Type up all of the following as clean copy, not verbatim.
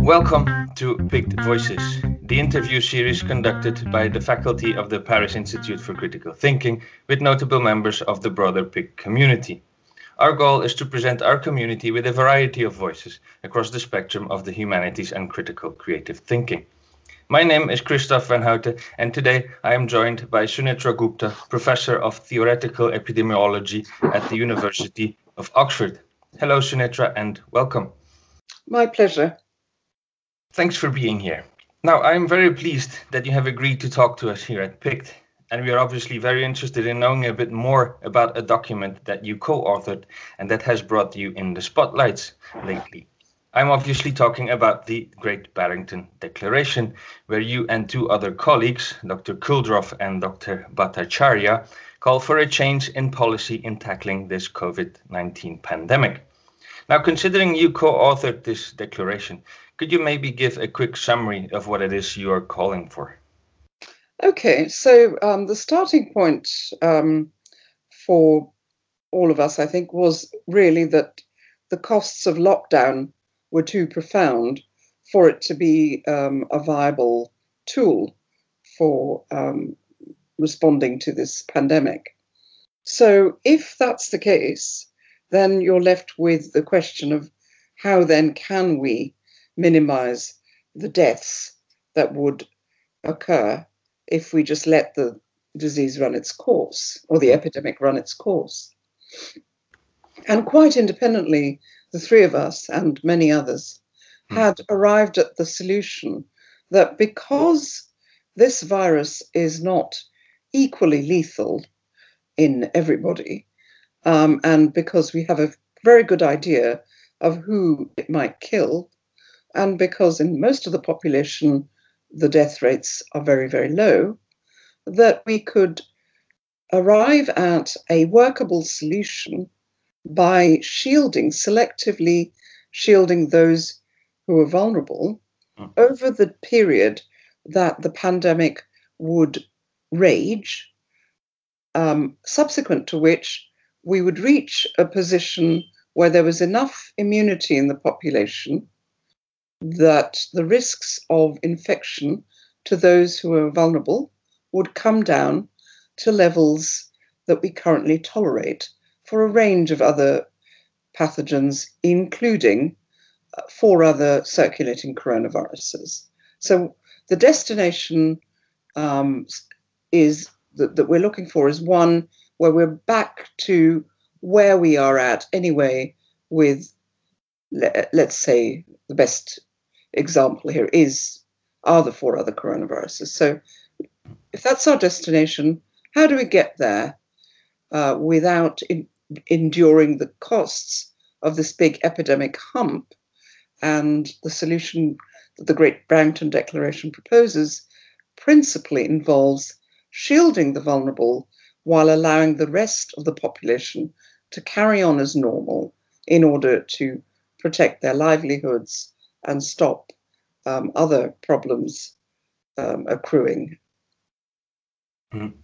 Welcome to Picked Voices, the interview series conducted by the faculty of the Paris Institute for Critical Thinking with notable members of the broader Picked community. Our goal is to present our community with a variety of voices across the spectrum of the humanities and critical creative thinking. My name is Christoph van Houten, and today I am joined by Sunetra Gupta, Professor of Theoretical Epidemiology at the University of Oxford. Hello, Sunetra, and welcome. My pleasure. Thanks for being here. Now, I'm very pleased that you have agreed to talk to us here at PICT, and we are obviously very interested in knowing a bit more about a document that you co-authored and that has brought you in the spotlights lately. I'm obviously talking about the Great Barrington Declaration, where you and two other colleagues, Dr. Kuldroff and Dr. Bhattacharya, call for a change in policy in tackling this COVID-19 pandemic. Now, considering you co-authored this declaration, could you maybe give a quick summary of what it is you are calling for? Okay, so the starting point for all of us, I think, was really that the costs of lockdown were too profound for it to be a viable tool for responding to this pandemic. So if that's the case, then you're left with the question of how then can we minimize the deaths that would occur if we just let the disease run its course, or the epidemic run its course. And quite independently, the three of us and many others had arrived at the solution that because this virus is not equally lethal in everybody, and because we have a very good idea of who it might kill, and because in most of the population, the death rates are very, very low, that we could arrive at a workable solution by selectively shielding those who are vulnerable over the period that the pandemic would rage, subsequent to which we would reach a position where there was enough immunity in the population that the risks of infection to those who are vulnerable would come down to levels that we currently tolerate for a range of other pathogens, including four other circulating coronaviruses. So the destination that we're looking for is one where we're back to where we are at anyway with, let's say, the best example here are the four other coronaviruses. So if that's our destination, how do we get there without enduring the costs of this big epidemic hump? And the solution that the Great Barrington Declaration proposes principally involves shielding the vulnerable while allowing the rest of the population to carry on as normal in order to protect their livelihoods and stop other problems accruing. Mm-hmm.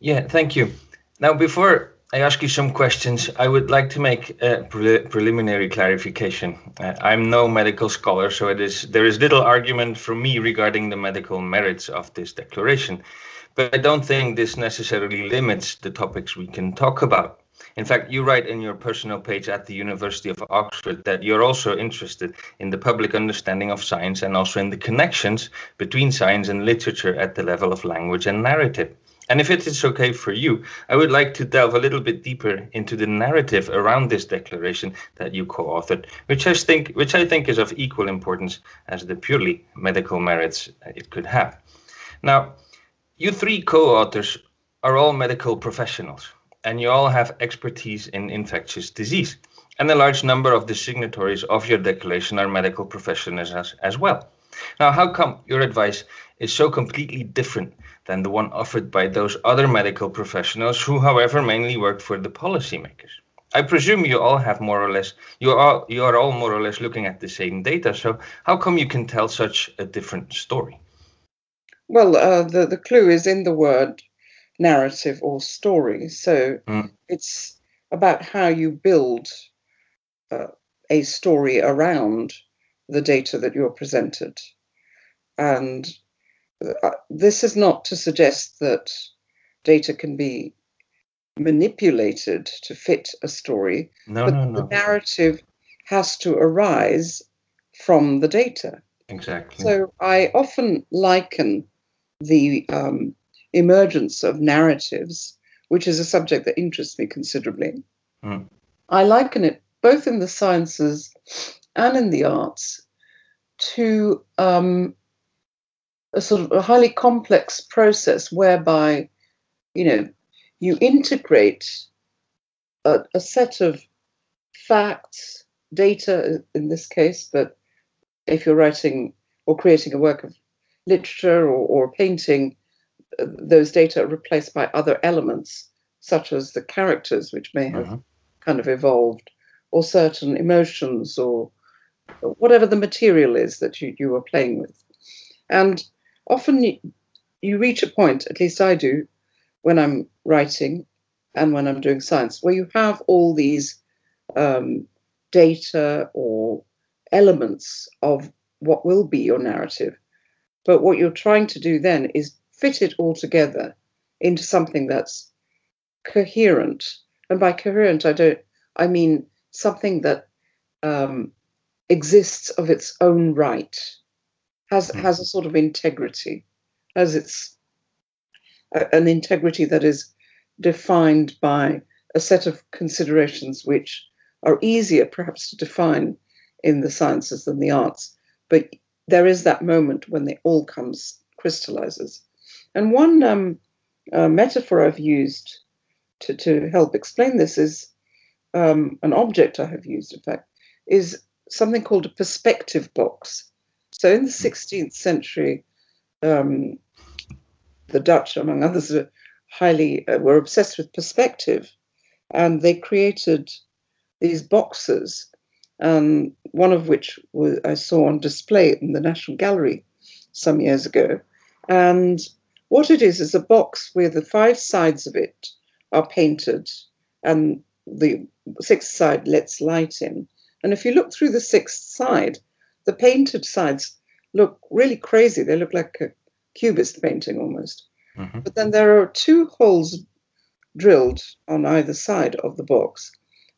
Yeah, thank you. Now, before I ask you some questions, I would like to make a preliminary clarification. I'm no medical scholar, so there is little argument from me regarding the medical merits of this declaration, but I don't think this necessarily limits the topics we can talk about. In fact, you write in your personal page at the University of Oxford that you're also interested in the public understanding of science and also in the connections between science and literature at the level of language and narrative. And if it is okay for you, I would like to delve a little bit deeper into the narrative around this declaration that you co-authored, which I think is of equal importance as the purely medical merits it could have. Now, you three co-authors are all medical professionals, and you all have expertise in infectious disease. And a large number of the signatories of your declaration are medical professionals as well. Now, how come your advice is so completely different than the one offered by those other medical professionals who, however, mainly work for the policymakers? I presume you are all more or less looking at the same data, so how come you can tell such a different story? Well, the clue is in the word narrative or story. So it's about how you build a story around the data that you're presented. And this is not to suggest that data can be manipulated to fit a story, but the narrative has to arise from the data. Exactly. So I often liken the emergence of narratives, which is a subject that interests me considerably. Mm. I liken it both in the sciences and in the arts to a sort of a highly complex process whereby, you know, you integrate a set of facts, data in this case, but if you're writing or creating a work of literature or a painting, those data are replaced by other elements, such as the characters, which may have kind of evolved, or certain emotions, or whatever the material is that you are playing with. And often you reach a point, at least I do, when I'm writing and when I'm doing science, where you have all these data or elements of what will be your narrative. But what you're trying to do then is fit it all together into something that's coherent. And by coherent, I mean something that exists of its own right, has a sort of integrity, has its an integrity that is defined by a set of considerations which are easier perhaps to define in the sciences than the arts, but there is that moment when it all crystallizes. And one metaphor I've used to help explain this is an object I have used, in fact, is something called a perspective box. So in the 16th century, the Dutch, among others, were obsessed with perspective, and they created these boxes, one of which I saw on display in the National Gallery some years ago. And what it is a box where the 5 sides of it are painted and the 6th side lets light in. And if you look through the 6th side, the painted sides look really crazy. They look like a Cubist painting almost. Mm-hmm. But then there are 2 holes drilled on either side of the box.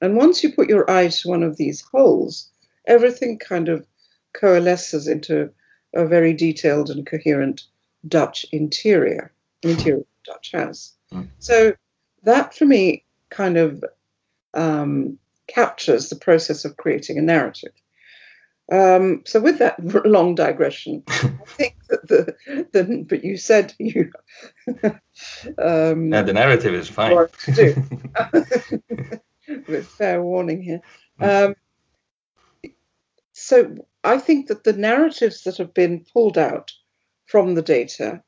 And once you put your eye to one of these holes, everything kind of coalesces into a very detailed and coherent Dutch interior Dutch house. Mm. So that for me kind of captures the process of creating a narrative. So with that long digression, I think that but you said you... the narrative is fine. What to do. With fair warning here. So I think that the narratives that have been pulled out from the data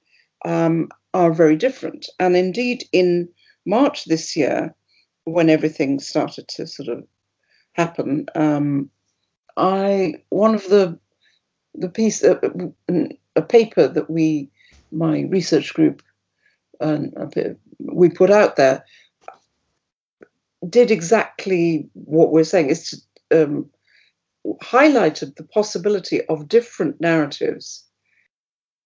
are very different. And indeed, in March this year, when everything started to sort of happen, a paper that my research group, we put out there, did exactly what we're saying. It's highlighted the possibility of different narratives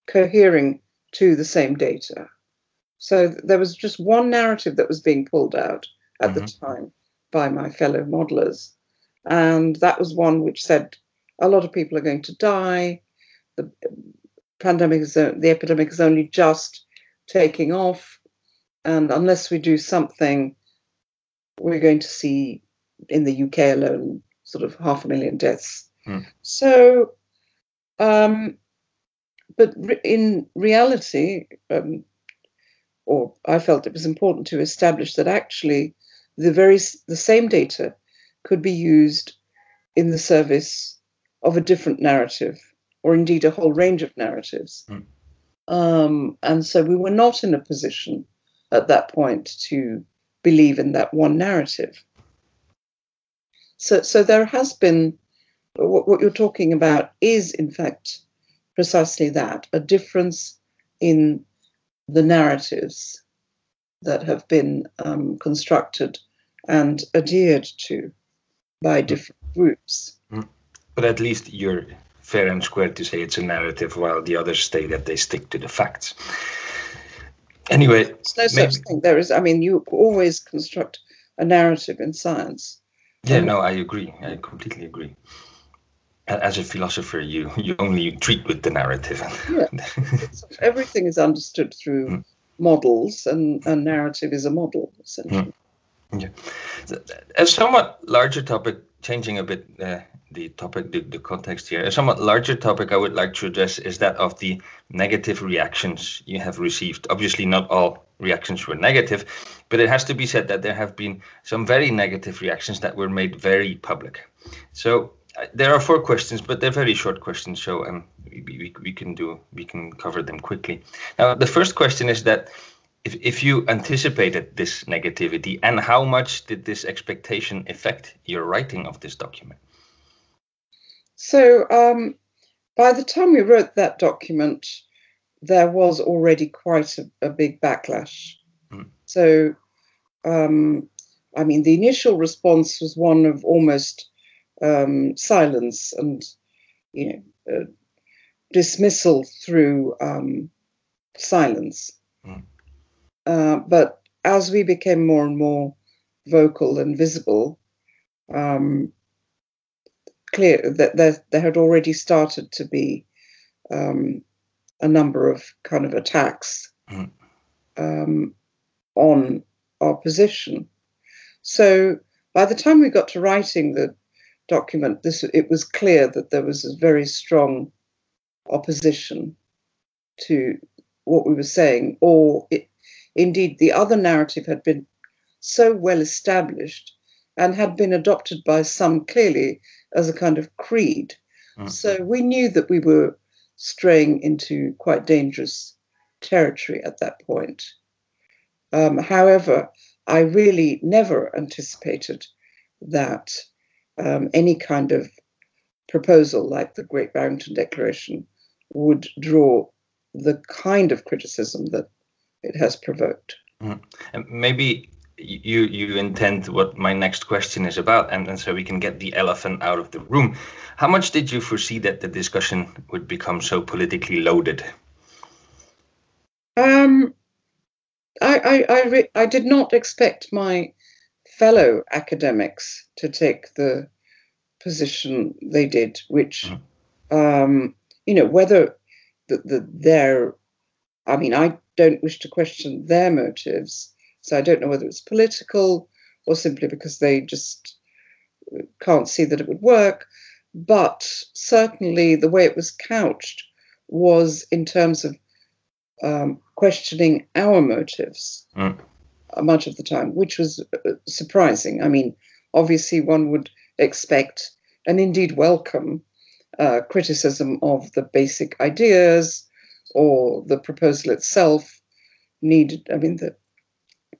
cohering to the same data. So there was just one narrative that was being pulled out at the time by my fellow modelers. And that was one which said a lot of people are going to die. The epidemic is only just taking off. And unless we do something, we're going to see in the UK alone sort of 500,000 deaths. Mm. So, but in reality, or I felt it was important to establish that actually the same data could be used in the service of a different narrative, or indeed a whole range of narratives. Mm. And so we were not in a position at that point to believe in that one narrative. So there has been, what you're talking about is in fact precisely that, a difference in the narratives that have been constructed and adhered to by different groups. But at least you're fair and square to say it's a narrative, while the others say that they stick to the facts. Anyway, there's no such thing. There is, I mean, you always construct a narrative in science. Yeah, no, I agree. I completely agree. As a philosopher, you only treat with the narrative. Yeah. Everything is understood through models, and a narrative is a model, essentially. Yeah. A somewhat larger topic, changing a bit the context here, a somewhat larger topic I would like to address is that of the negative reactions you have received. Obviously, not all reactions were negative, but it has to be said that there have been some very negative reactions that were made very public. So there are four questions, but they're very short questions, so we can cover them quickly. Now, the first question is that if you anticipated this negativity, and how much did this expectation affect your writing of this document? So by the time we wrote that document, there was already quite a big backlash. So, I mean, the initial response was one of almost silence and, you know, dismissal through silence. But as we became more and more vocal and visible, clear that there had already started to be a number of kind of attacks on our position. So by the time we got to writing the document, it was clear that there was a very strong opposition to what we were saying, or indeed, the other narrative had been so well established and had been adopted by some clearly as a kind of creed. So we knew that we were straying into quite dangerous territory at that point. However, I really never anticipated that any kind of proposal like the Great Barrington Declaration would draw the kind of criticism that it has provoked. And maybe you intend what my next question is about, and so we can get the elephant out of the room. How much did you foresee that the discussion would become so politically loaded? I did not expect my fellow academics to take the position they did, which, you know, whether their, I mean, I don't wish to question their motives. So I don't know whether it's political or simply because they just can't see that it would work. But certainly the way it was couched was in terms of questioning our motives much of the time, which was surprising. I mean, obviously one would expect and indeed welcome criticism of the basic ideas or the proposal itself needed, I mean, the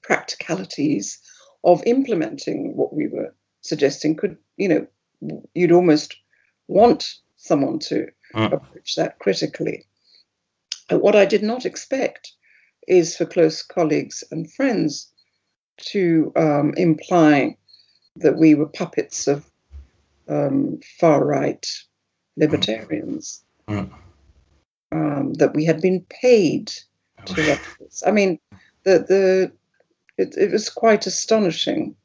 practicalities of implementing what we were suggesting could, you know, you'd almost want someone to approach that critically. And what I did not expect is for close colleagues and friends to imply that we were puppets of far-right libertarians. That we had been paid to write this. I mean, it was quite astonishing,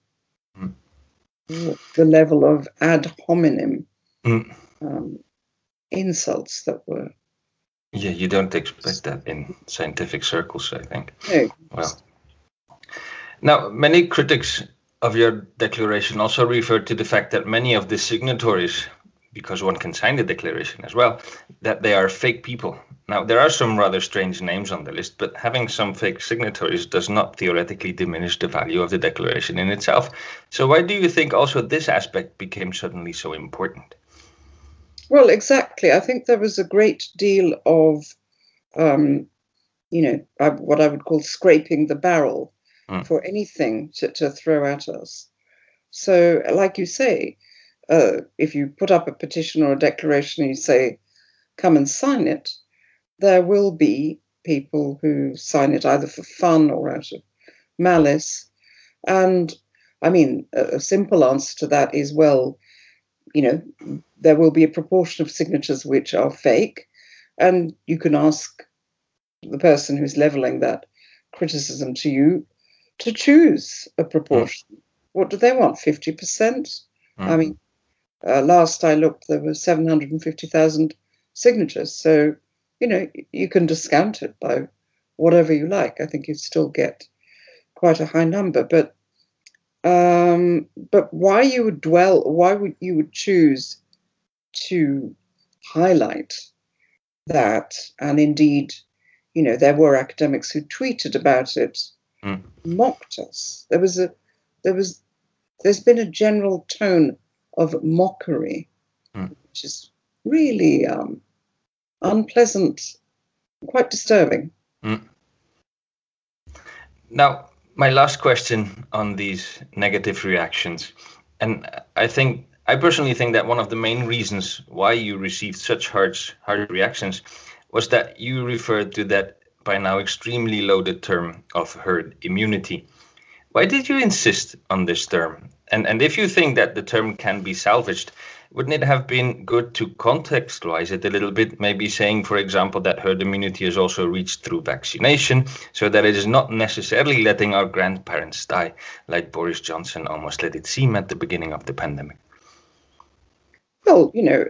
the level of ad hominem insults that were. Yeah, you don't expect that in scientific circles, I think. No. Well, now, many critics of your declaration also referred to the fact that many of the signatories, because one can sign the declaration as well, that they are fake people. Now, there are some rather strange names on the list, but having some fake signatories does not theoretically diminish the value of the declaration in itself. So why do you think also this aspect became suddenly so important? Well, exactly. I think there was a great deal of, you know, what I would call scraping the barrel for anything to throw at us. So, like you say, if you put up a petition or a declaration and you say, come and sign it, there will be people who sign it either for fun or out of malice. And I mean, a simple answer to that is, well, you know, there will be a proportion of signatures which are fake, and you can ask the person who's leveling that criticism to you to choose a proportion. Mm. What do they want, 50%? Mm. I mean, last I looked, there were 750,000 signatures. So, you know, you can discount it by whatever you like. I think you still get quite a high number. But why would you choose to highlight that? And indeed, you know, there were academics who tweeted about it, mocked us. There's been a general tone of mockery, which is really unpleasant, quite disturbing. Mm. Now, my last question on these negative reactions, and I personally think that one of the main reasons why you received such hard reactions was that you referred to that by now extremely loaded term of herd immunity. Why did you insist on this term? And if you think that the term can be salvaged, wouldn't it have been good to contextualize it a little bit, maybe saying, for example, that herd immunity is also reached through vaccination, so that it is not necessarily letting our grandparents die, like Boris Johnson almost let it seem at the beginning of the pandemic? Well, you know,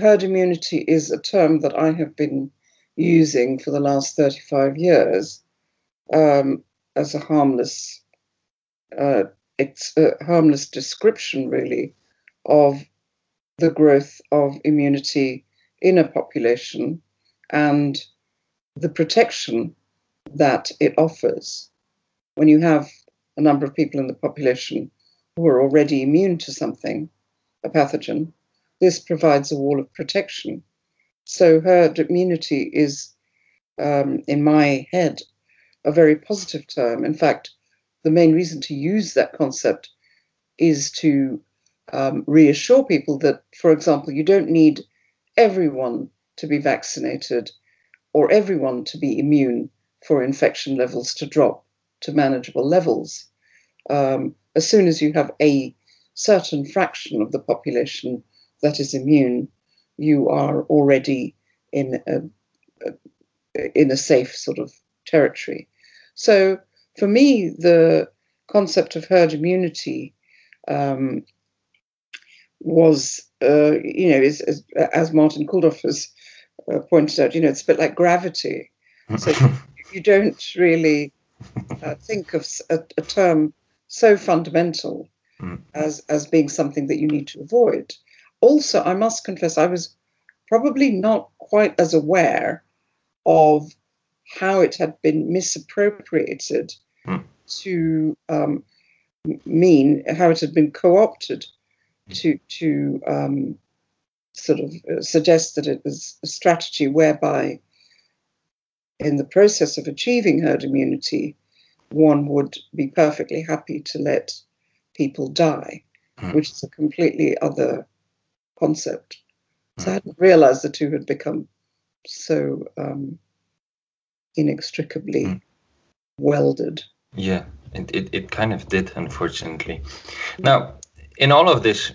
herd immunity is a term that I have been using for the last 35 years as a harmless harmless description, really, of the growth of immunity in a population and the protection that it offers. When you have a number of people in the population who are already immune to something, a pathogen, this provides a wall of protection. So herd immunity is, in my head, a very positive term. In fact, the main reason to use that concept is to reassure people that, for example, you don't need everyone to be vaccinated or everyone to be immune for infection levels to drop to manageable levels. As soon as you have a certain fraction of the population that is immune, you are already in a safe sort of territory. So for me, the concept of herd immunity was, as Martin Kuldroff has pointed out, you know, it's a bit like gravity. So you don't really think of a term so fundamental as being something that you need to avoid. Also, I must confess, I was probably not quite as aware of how it had been misappropriated to mean, how it had been co-opted to sort of suggest that it was a strategy whereby, in the process of achieving herd immunity, one would be perfectly happy to let people die, which is a completely other concept. So I hadn't realized the two had become so inextricably welded. Yeah, it kind of did, unfortunately. Now, in all of this,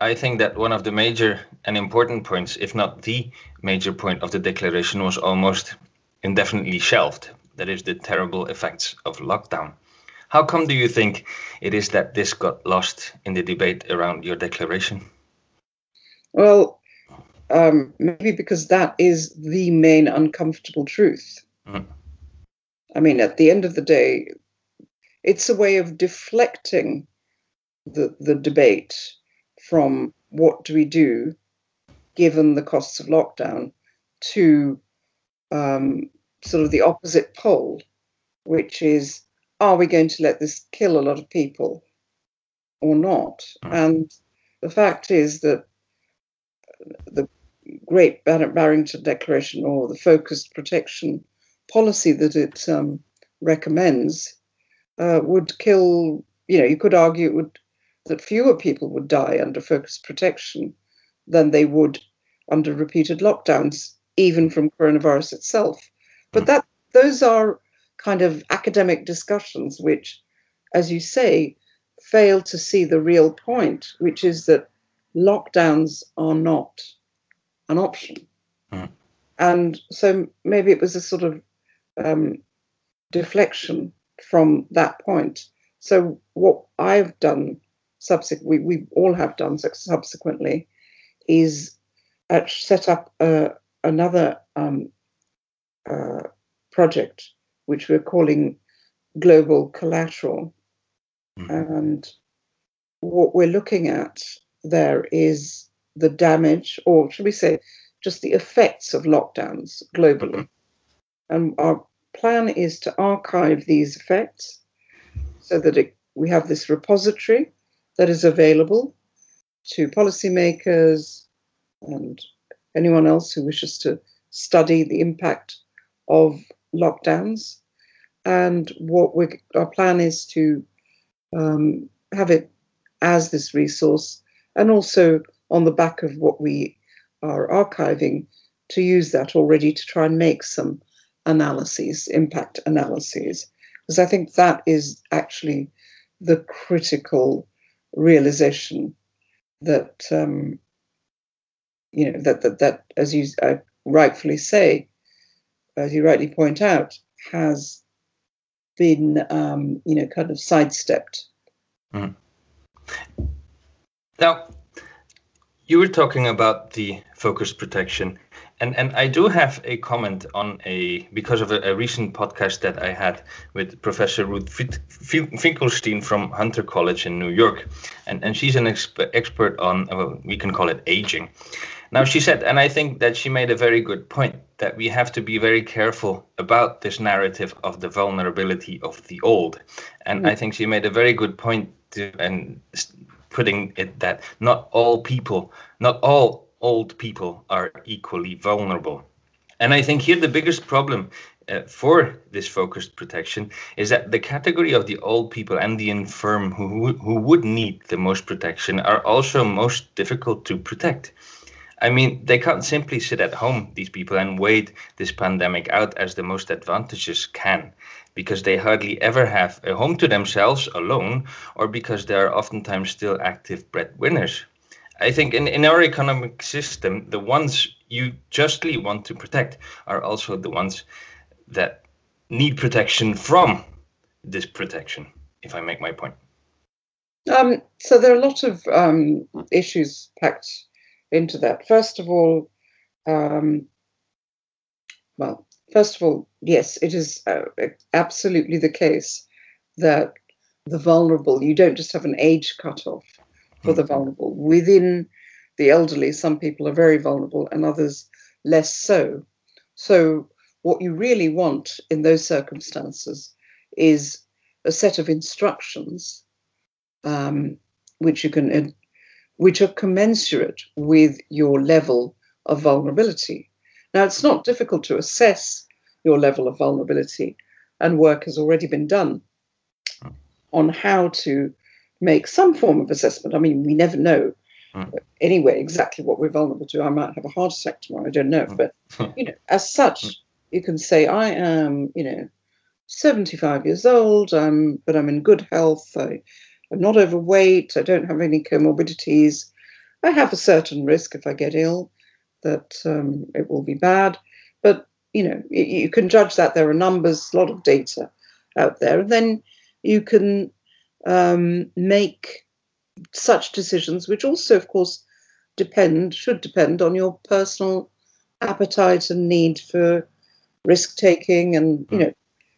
I think that one of the major and important points, if not the major point of the declaration, was almost indefinitely shelved. That is the terrible effects of lockdown. How come do you think it is that this got lost in the debate around your declaration? Well, maybe because that is the main uncomfortable truth. Mm. I mean, at the end of the day, it's a way of deflecting the debate from what do we do, given the costs of lockdown, to sort of the opposite pole, which is, are we going to let this kill a lot of people or not? And the fact is that the Great Barrington Declaration, or the focused protection policy that it recommends, would kill, you know, you could argue it would, that fewer people would die under focused protection than they would under repeated lockdowns, even from coronavirus itself. But that those are kind of academic discussions which, as you say, failed to see the real point, which is that lockdowns are not an option. Mm. And so maybe it was a sort of deflection from that point. So what I've done subsequently, we all have done subsequently, is set up another project, which we're calling Global Collateral. Mm. And what we're looking at there is the damage, or should we say, just the effects of lockdowns globally. Mm-hmm. And our plan is to archive these effects so that we have this repository that is available to policymakers and anyone else who wishes to study the impact of lockdowns. And what our plan is to have it as this resource, and also on the back of what we are archiving, to use that already to try and make some analyses, impact analyses, because I think that is actually the critical realization that that as you rightfully say, as you rightly point out, has been kind of sidestepped. Mm. Now, you were talking about the focus protection, and I do have a comment on because of a recent podcast that I had with Professor Ruth Finkelstein from Hunter College in New York, and she's an expert on, well, we can call it aging. Now, she said, and I think that she made a very good point, that we have to be very careful about this narrative of the vulnerability of the old, and I think she made a very good point putting it that not all old people are equally vulnerable. And I think here the biggest problem for this focused protection is that the category of the old people and the infirm who would need the most protection are also most difficult to protect. I mean, they can't simply sit at home, these people, and wait this pandemic out as the most advantageous can, because they hardly ever have a home to themselves alone, or because they are oftentimes still active breadwinners. I think in our economic system, the ones you justly want to protect are also the ones that need protection from this protection, if I make my point. So there are a lot of issues packed into that. First of all, yes, it is absolutely the case that the vulnerable, you don't just have an age cutoff for the vulnerable. Within the elderly, some people are very vulnerable and others less so. So what you really want in those circumstances is a set of instructions which are commensurate with your level of vulnerability. Now, it's not difficult to assess your level of vulnerability, and work has already been done on how to make some form of assessment. I mean, we never know anyway exactly what we're vulnerable to. I might have a heart attack tomorrow, I don't know. But, as such, you can say, I am, 75 years old, but I'm in good health. I'm not overweight. I don't have any comorbidities. I have a certain risk if I get ill that it will be bad. But, you can judge that. There are numbers, a lot of data out there. And then you can make such decisions, which also, of course, should depend on your personal appetite and need for risk taking. And,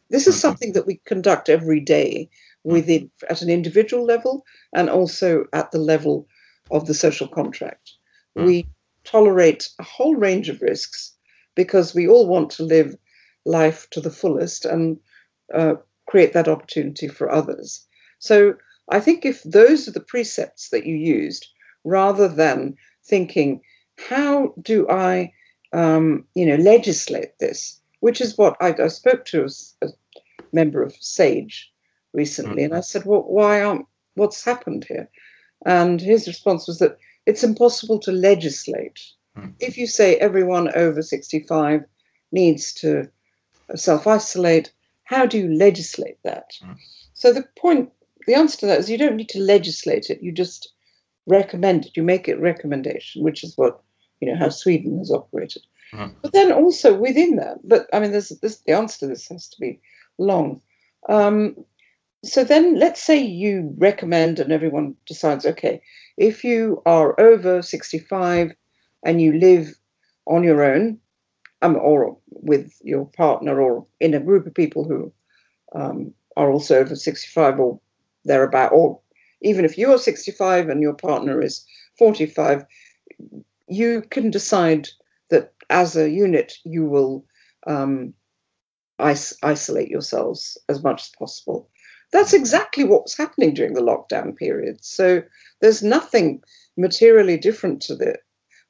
this is something that we conduct every day at an individual level, and also at the level of the social contract. We tolerate a whole range of risks because we all want to live life to the fullest and create that opportunity for others. So I think if those are the precepts that you used, rather than thinking, how do I, legislate this, which is what I spoke to a member of SAGE recently, and I said, well, what's happened here? And his response was that it's impossible to legislate. If you say everyone over 65 needs to self-isolate, how do you legislate that? So the point The answer to that is you don't need to legislate it. You just recommend it. You make it recommendation, which is what, you know, how Sweden has operated. Mm-hmm. But then also within that, but I mean, the answer to this has to be long. So then let's say you recommend and everyone decides, okay, if you are over 65 and you live on your own, or with your partner or in a group of people who are also over 65 or thereabout, or even if you're 65 and your partner is 45, you can decide that as a unit you will isolate yourselves as much as possible. That's exactly what's happening during the lockdown period. So there's nothing materially different to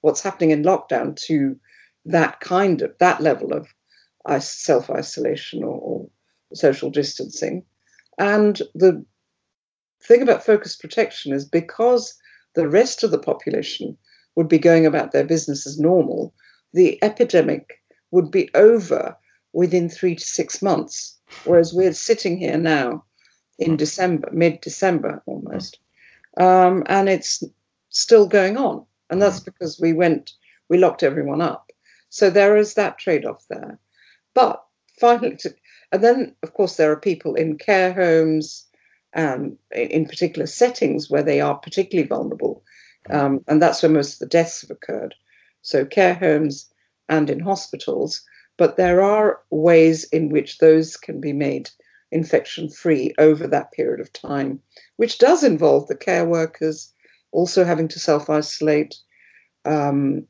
what's happening in lockdown to that level of self-isolation or social distancing. And the thing about focused protection is because the rest of the population would be going about their business as normal, the epidemic would be over within 3 to 6 months, whereas we're sitting here now in December, mid-December almost, and it's still going on. And that's because we locked everyone up. So there is that trade-off there. But finally, and then, of course, there are people in care homes, in particular settings where they are particularly vulnerable. And that's where most of the deaths have occurred. So care homes and in hospitals. But there are ways in which those can be made infection-free over that period of time, which does involve the care workers also having to self-isolate and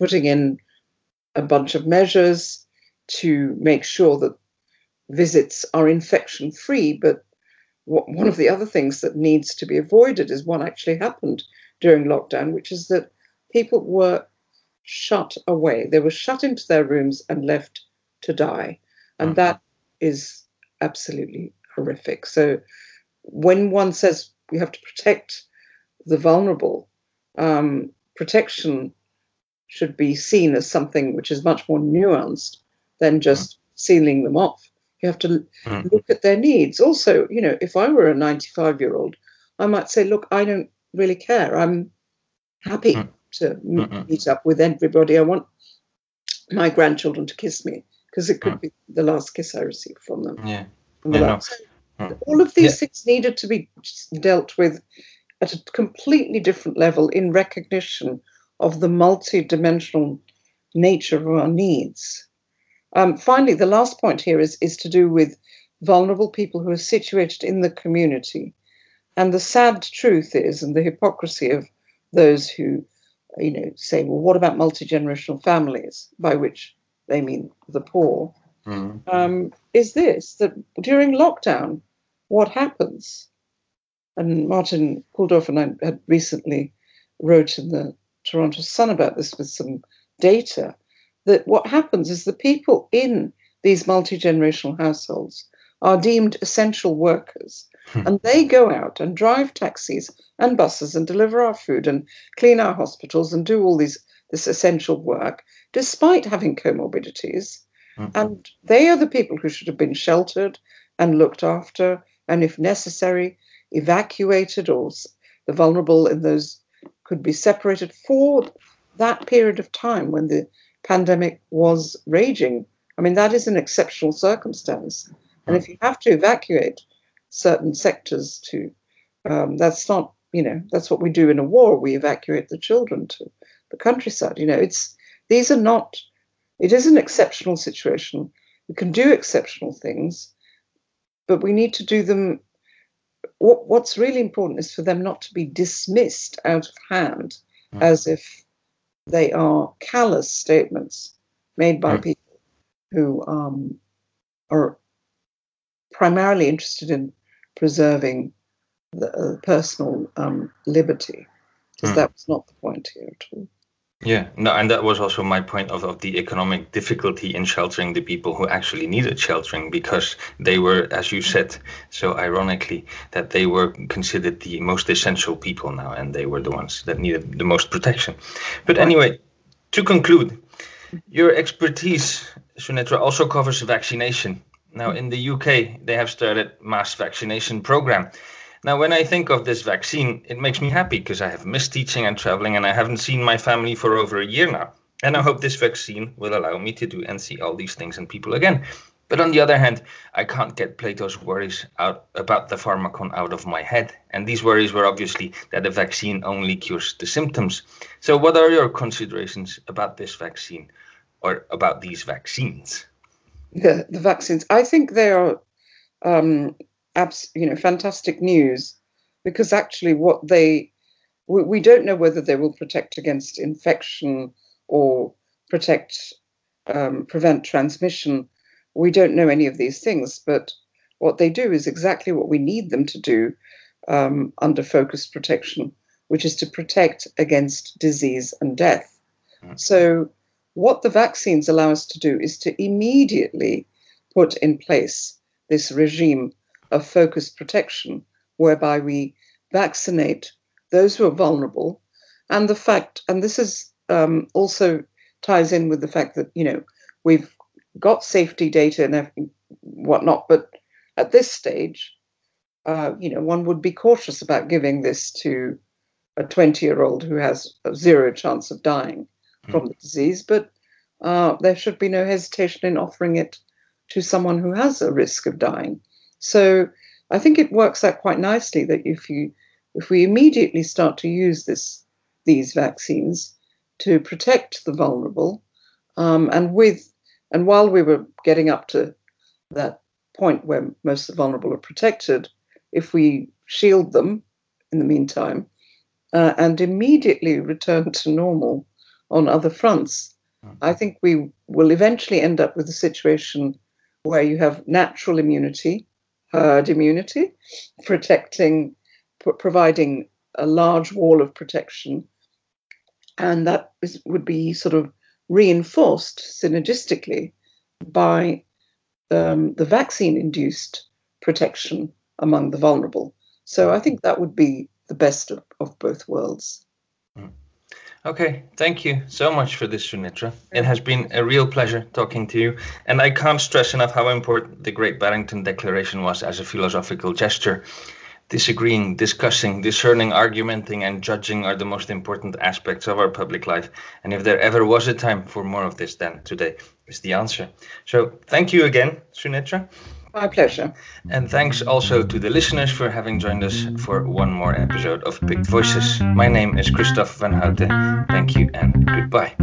putting in a bunch of measures to make sure that visits are infection-free. But one of the other things that needs to be avoided is what actually happened during lockdown, which is that people were shut away. They were shut into their rooms and left to die. And that is absolutely horrific. So when one says we have to protect the vulnerable, protection should be seen as something which is much more nuanced than just sealing them off. You have to look at their needs. Also, you know, if I were a 95-year-old, I might say, look, I don't really care. I'm happy to meet up with everybody. I want my grandchildren to kiss me because it could be the last kiss I received from them. Yeah. All of these things needed to be dealt with at a completely different level in recognition of the multi-dimensional nature of our needs. Finally, the last point here is to do with vulnerable people who are situated in the community. And the sad truth is, and the hypocrisy of those who, you know, say, well, what about multi-generational families, by which they mean the poor, is this, that during lockdown, what happens? And Martin Kuldroff and I had recently wrote in the Toronto Sun about this with some data, that what happens is the people in these multi-generational households are deemed essential workers. And they go out and drive taxis and buses and deliver our food and clean our hospitals and do all this essential work, despite having comorbidities. And they are the people who should have been sheltered and looked after and, if necessary, evacuated, or the vulnerable in those could be separated for that period of time when the pandemic was raging. I mean, that is an exceptional circumstance. And if you have to evacuate certain sectors to, that's not, you know, that's what we do in a war. We evacuate the children to the countryside. You know, it is an exceptional situation. We can do exceptional things, but we need to do them. What's really important is for them not to be dismissed out of hand as if they are callous statements made by people who are primarily interested in preserving the personal liberty, because that was not the point here at all. Yeah, no, and that was also my point of the economic difficulty in sheltering the people who actually needed sheltering, because they were, as you said, so ironically, that they were considered the most essential people now, and they were the ones that needed the most protection. But anyway, to conclude, your expertise, Sunetra, also covers vaccination. Now, in the UK, they have started mass vaccination program. Now, when I think of this vaccine, it makes me happy because I have missed teaching and traveling, and I haven't seen my family for over a year now. And I hope this vaccine will allow me to do and see all these things and people again. But on the other hand, I can't get Plato's worries out about the pharmacon out of my head. And these worries were obviously that the vaccine only cures the symptoms. So what are your considerations about this vaccine or about these vaccines? The vaccines, I think they are, fantastic news, because actually what we don't know whether they will protect against infection or prevent transmission. We don't know any of these things, but what they do is exactly what we need them to do under focused protection, which is to protect against disease and death. So what the vaccines allow us to do is to immediately put in place this regime of focused protection, whereby we vaccinate those who are vulnerable. And the fact, and this is also ties in with the fact that, we've got safety data and whatnot, but at this stage, one would be cautious about giving this to a 20-year-old who has a zero chance of dying from the disease, but there should be no hesitation in offering it to someone who has a risk of dying. So I think it works out quite nicely that if we immediately start to use these vaccines to protect the vulnerable, and while we were getting up to that point where most of the vulnerable are protected, if we shield them in the meantime and immediately return to normal on other fronts, I think we will eventually end up with a situation where you have natural immunity, herd immunity, providing a large wall of protection. And that would be sort of reinforced synergistically by the vaccine-induced protection among the vulnerable. So I think that would be the best of both worlds. Okay, thank you so much for this, Sunetra. It has been a real pleasure talking to you. And I can't stress enough how important the Great Barrington Declaration was as a philosophical gesture. Disagreeing, discussing, discerning, argumenting, and judging are the most important aspects of our public life. And if there ever was a time for more of this, then today is the answer. So thank you again, Sunetra. My pleasure. And thanks also to the listeners for having joined us for one more episode of Picked Voices. My name is Christoph van Houten. Thank you and goodbye.